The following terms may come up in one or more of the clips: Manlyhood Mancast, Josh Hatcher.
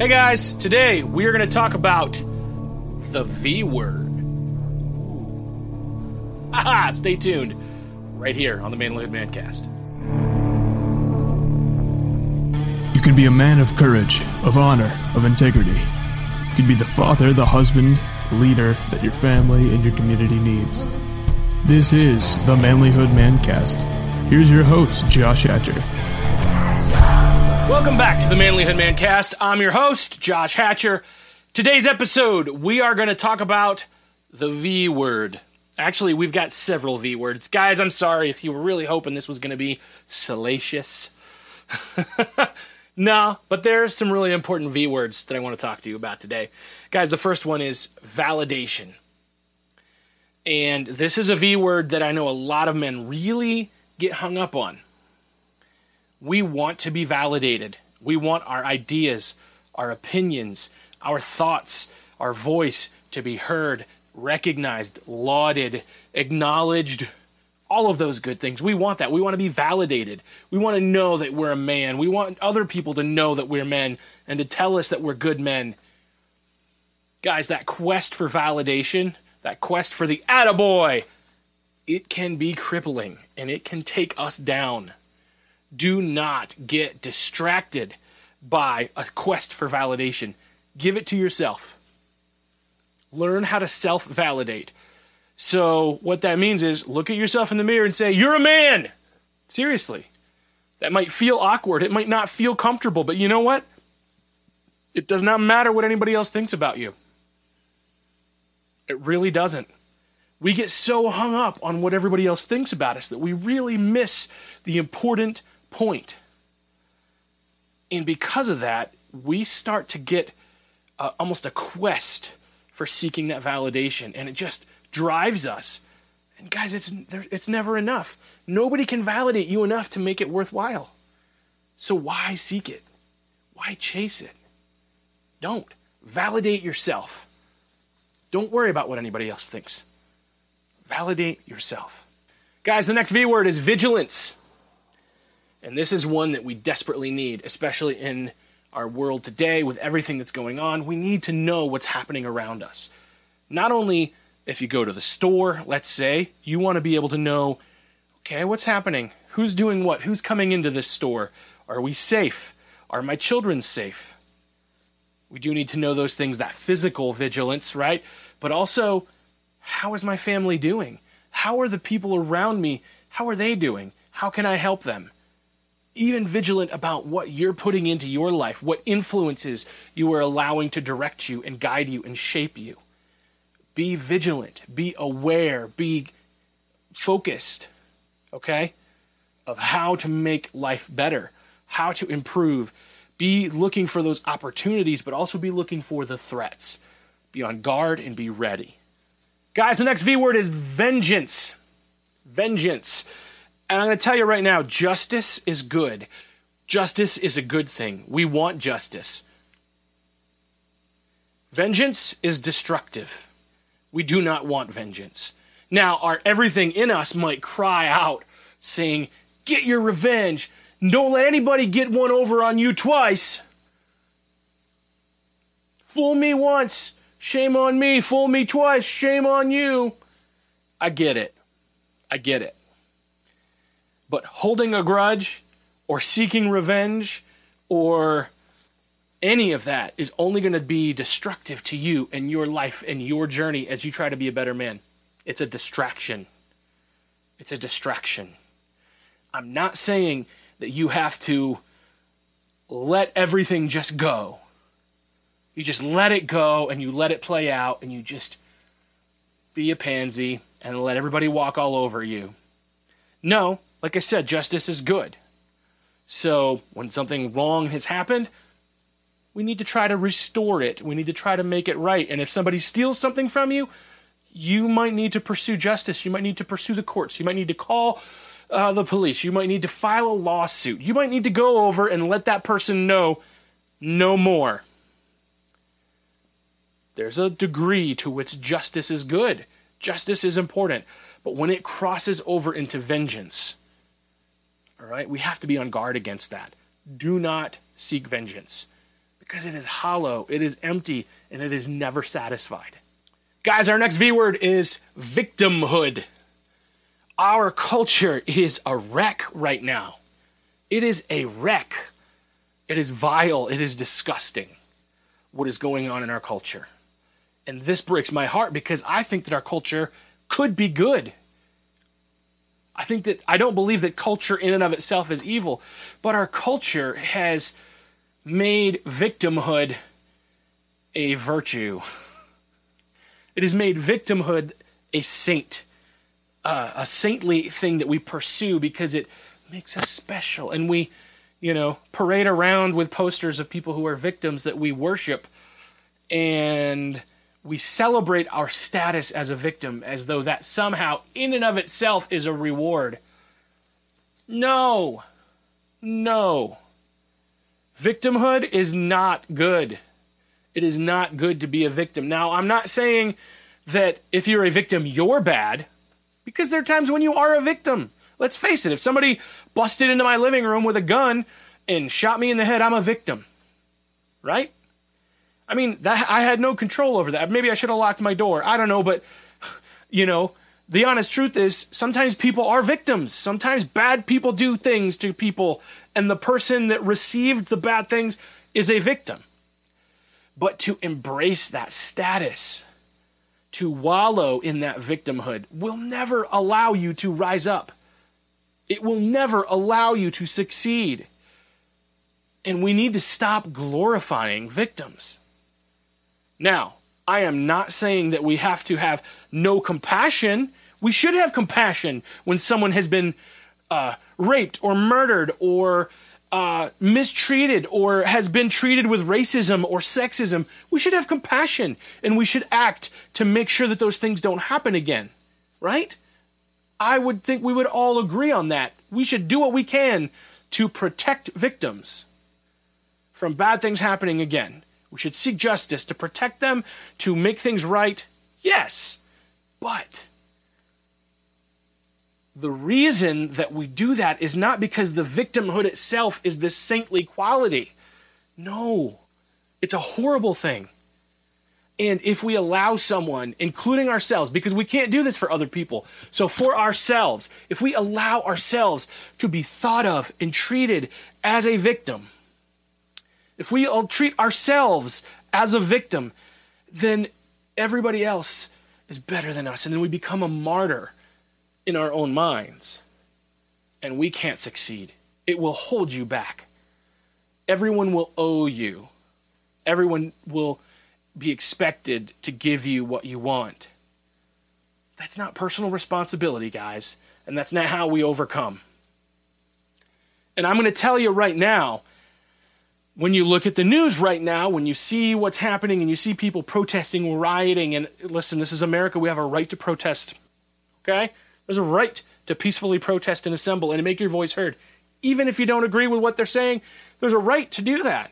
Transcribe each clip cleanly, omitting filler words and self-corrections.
Hey guys, today we are going to talk about the V word. Haha, stay tuned right here on the Manlyhood Mancast. You can be a man of courage, of honor, of integrity. You can be the father, the husband, the leader that your family and your community needs. This is the Manlyhood Mancast. Here's your host, Josh Hatcher. Welcome back to the Manlyhood Mancast. I'm your host, Josh Hatcher. Today's episode, we are going to talk about the V word. Actually, we've got several V words. Guys, I'm sorry if you were really hoping this was going to be salacious. No, but there are some really important V words that I want to talk to you about today. Guys, the first one is validation. And this is a V word that I know a lot of men really get hung up on. We want to be validated. We want our ideas, our opinions, our thoughts, our voice to be heard, recognized, lauded, acknowledged, all of those good things. We want that. We want to be validated. We want to know that we're a man. We want other people to know that we're men and to tell us that we're good men. Guys, that quest for validation, that quest for the attaboy, it can be crippling and it can take us down. Do not get distracted by a quest for validation. Give it to yourself. Learn how to self-validate. So what that means is look at yourself in the mirror and say, you're a man. Seriously. That might feel awkward. It might not feel comfortable. But you know what? It does not matter what anybody else thinks about you. It really doesn't. We get so hung up on what everybody else thinks about us that we really miss the important point. And because of that, we start to get almost a quest for seeking that validation, and it just drives us. And guys, it's never enough. Nobody can validate you enough to make it worthwhile. So why seek it? Why chase it? Don't. Validate yourself. Don't worry about what anybody else thinks. Validate yourself. Guys, the next V word is vigilance. And this is one that we desperately need, especially in our world today with everything that's going on. We need to know what's happening around us. Not only if you go to the store, let's say, you want to be able to know, okay, what's happening? Who's doing what? Who's coming into this store? Are we safe? Are my children safe? We do need to know those things, that physical vigilance, right? But also, how is my family doing? How are the people around me? How are they doing? How can I help them? Even vigilant about what you're putting into your life, what influences you are allowing to direct you and guide you and shape you. Be vigilant, be aware, be focused, okay, of how to make life better, how to improve. Be looking for those opportunities, but also be looking for the threats. Be on guard and be ready. Guys, the next V word is vengeance. Vengeance. And I'm going to tell you right now, justice is good. Justice is a good thing. We want justice. Vengeance is destructive. We do not want vengeance. Now, everything in us might cry out saying, get your revenge. Don't let anybody get one over on you twice. Fool me once. Shame on me, fool me twice, shame on you. I get it. But holding a grudge or seeking revenge or any of that is only going to be destructive to you and your life and your journey as you try to be a better man. It's a distraction. It's a distraction. I'm not saying that you have to let everything just go. You just let it go and you let it play out and you just be a pansy and let everybody walk all over you. No, like I said, justice is good. So when something wrong has happened, we need to try to restore it. We need to try to make it right. And if somebody steals something from you, you might need to pursue justice. You might need to pursue the courts. You might need to call the police. You might need to file a lawsuit. You might need to go over and let that person know no more. There's a degree to which justice is good. Justice is important. But when it crosses over into vengeance, all right, we have to be on guard against that. Do not seek vengeance because it is hollow, it is empty, and it is never satisfied. Guys, our next V word is victimhood. Our culture is a wreck right now. It is a wreck. It is vile. It is disgusting what is going on in our culture. And this breaks my heart because I think that our culture could be good. I don't believe that culture in and of itself is evil, but our culture has made victimhood a virtue. It has made victimhood a saint, a saintly thing that we pursue because it makes us special. And we, parade around with posters of people who are victims that we worship, and we celebrate our status as a victim as though that somehow in and of itself is a reward. No. Victimhood is not good. It is not good to be a victim. Now, I'm not saying that if you're a victim, you're bad, because there are times when you are a victim. Let's face it. If somebody busted into my living room with a gun and shot me in the head, I'm a victim, right? I mean, I had no control over that. Maybe I should have locked my door. I don't know, but, the honest truth is sometimes people are victims. Sometimes bad people do things to people, and the person that received the bad things is a victim. But to embrace that status, to wallow in that victimhood, will never allow you to rise up. It will never allow you to succeed. And we need to stop glorifying victims. Now, I am not saying that we have to have no compassion. We should have compassion when someone has been raped or murdered or mistreated or has been treated with racism or sexism. We should have compassion, and we should act to make sure that those things don't happen again, right? I would think we would all agree on that. We should do what we can to protect victims from bad things happening again. We should seek justice to protect them, to make things right. Yes, but the reason that we do that is not because the victimhood itself is this saintly quality. No, it's a horrible thing. And if we allow someone, including ourselves, because we can't do this for other people, so for ourselves, if we allow ourselves to be thought of and treated as a victim, if we all treat ourselves as a victim, then everybody else is better than us. And then we become a martyr in our own minds. And we can't succeed. It will hold you back. Everyone will owe you. Everyone will be expected to give you what you want. That's not personal responsibility, guys. And that's not how we overcome. And I'm going to tell you right now, when you look at the news right now, when you see what's happening and you see people protesting, rioting, and listen, this is America. We have a right to protest, okay? There's a right to peacefully protest and assemble and to make your voice heard. Even if you don't agree with what they're saying, there's a right to do that.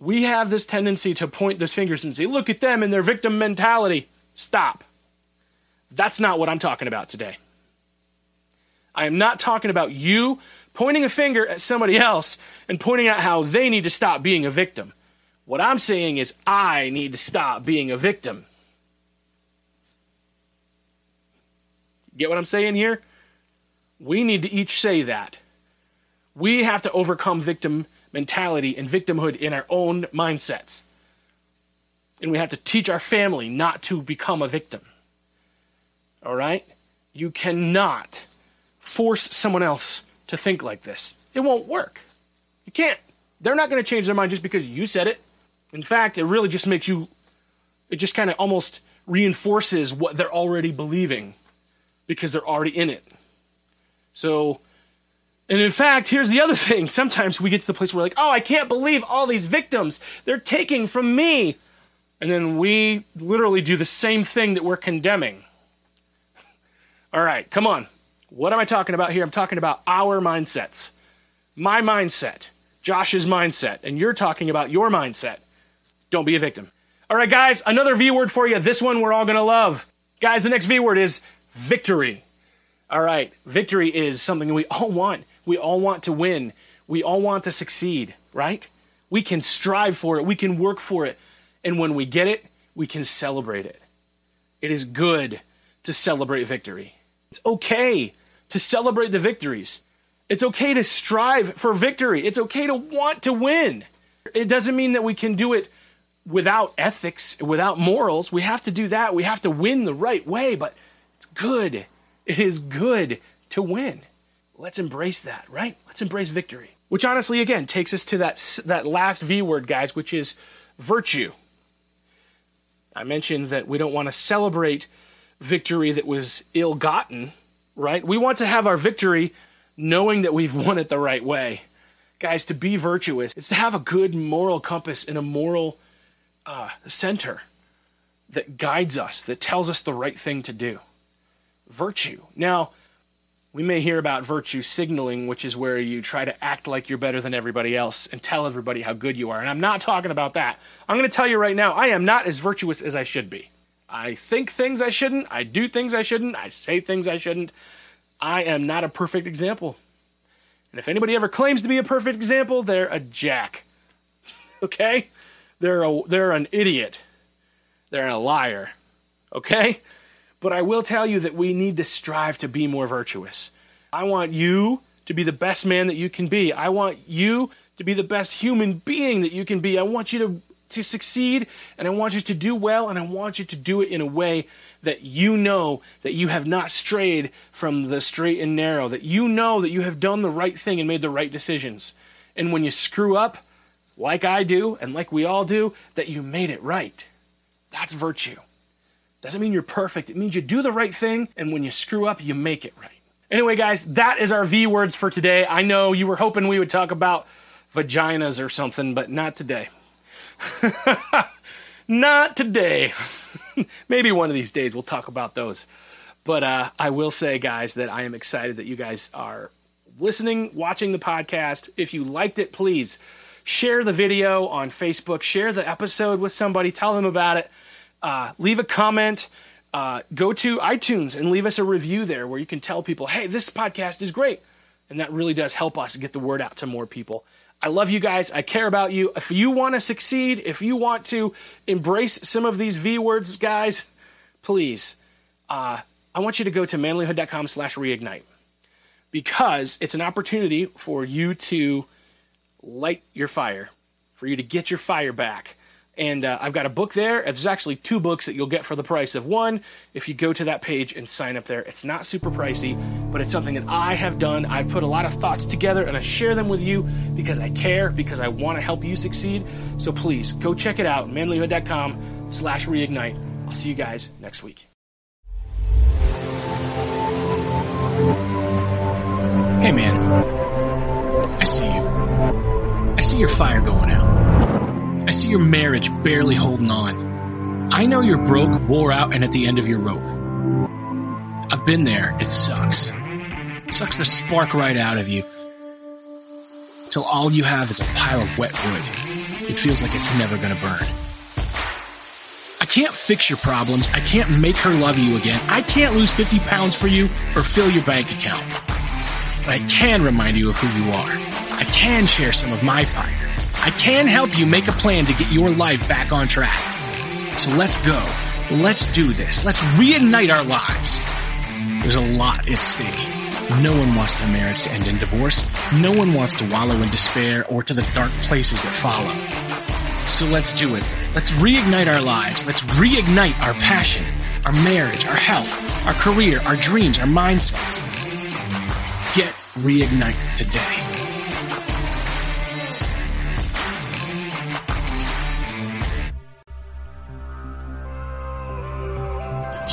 We have this tendency to point those fingers and say, look at them and their victim mentality. Stop. That's not what I'm talking about today. I am not talking about you pointing a finger at somebody else and pointing out how they need to stop being a victim. What I'm saying is I need to stop being a victim. Get what I'm saying here? We need to each say that. We have to overcome victim mentality and victimhood in our own mindsets. And we have to teach our family not to become a victim. All right? You cannot force someone else to think like this. It won't work. You can't. They're not going to change their mind just because you said it. In fact, it really just makes you, it just kind of almost reinforces what they're already believing because they're already in it. So, and in fact, here's the other thing. Sometimes we get to the place where we're like, oh, I can't believe all these victims. They're taking from me. And then we literally do the same thing that we're condemning. All right, come on. What am I talking about here? I'm talking about our mindsets. My mindset. Josh's mindset. And you're talking about your mindset. Don't be a victim. All right, guys. Another V word for you. This one we're all going to love. Guys, the next V word is victory. All right. Victory is something we all want. We all want to win. We all want to succeed, right? We can strive for it. We can work for it. And when we get it, we can celebrate it. It is good to celebrate victory. It's okay to celebrate the victories. It's okay to strive for victory. It's okay to want to win. It doesn't mean that we can do it without ethics, without morals. We have to do that. We have to win the right way, but it's good. It is good to win. Let's embrace that, right? Let's embrace victory. Which honestly, again, takes us to that last V word, guys, which is virtue. I mentioned that we don't want to celebrate victory that was ill-gotten, right? We want to have our victory knowing that we've won it the right way. Guys, to be virtuous, it's to have a good moral compass and a moral center that guides us, that tells us the right thing to do. Virtue. Now, we may hear about virtue signaling, which is where you try to act like you're better than everybody else and tell everybody how good you are. And I'm not talking about that. I'm going to tell you right now, I am not as virtuous as I should be. I think things I shouldn't. I do things I shouldn't. I say things I shouldn't. I am not a perfect example. And if anybody ever claims to be a perfect example, they're a jack. Okay? They're an idiot. They're a liar. Okay? But I will tell you that we need to strive to be more virtuous. I want you to be the best man that you can be. I want you to be the best human being that you can be. I want you to succeed, and I want you to do well, and I want you to do it in a way that you know that you have not strayed from the straight and narrow, that you know that you have done the right thing and made the right decisions. And when you screw up, like I do and like we all do, that you made it right. That's virtue. Doesn't mean you're perfect. It means you do the right thing, and when you screw up, you make it right. Anyway, guys, that is our V words for today. I know you were hoping we would talk about vaginas or something, but not today. Not today. Maybe one of these days we'll talk about those. But I will say, guys, that I am excited that you guys are listening, watching the podcast. If you liked it, please share the video on Facebook. Share the episode with somebody. Tell them about it. Leave a comment, go to iTunes and leave us a review there where you can tell people, hey, this podcast is great. And that really does help us get the word out to more people. I love you guys. I care about you. If you want to succeed, if you want to embrace some of these V words, guys, please, I want you to go to manlyhood.com/reignite because it's an opportunity for you to light your fire, for you to get your fire back. And I've got a book there. There's actually two books that you'll get for the price of one if you go to that page and sign up there. It's not super pricey, but it's something that I have done. I've put a lot of thoughts together, and I share them with you because I care, because I want to help you succeed. So please, go check it out, manlyhood.com/reignite. I'll see you guys next week. Hey, man. I see you. I see your fire going out. I see your marriage barely holding on. I know you're broke, wore out, and at the end of your rope. I've been there. It sucks. Sucks the spark right out of you. Till all you have is a pile of wet wood. It feels like it's never going to burn. I can't fix your problems. I can't make her love you again. I can't lose 50 pounds for you or fill your bank account. But I can remind you of who you are. I can share some of my fire. I can help you make a plan to get your life back on track. So let's go. Let's do this. Let's reignite our lives. There's a lot at stake. No one wants their marriage to end in divorce. No one wants to wallow in despair or to the dark places that follow. So let's do it. Let's reignite our lives. Let's reignite our passion, our marriage, our health, our career, our dreams, our mindsets. Get reignited today. If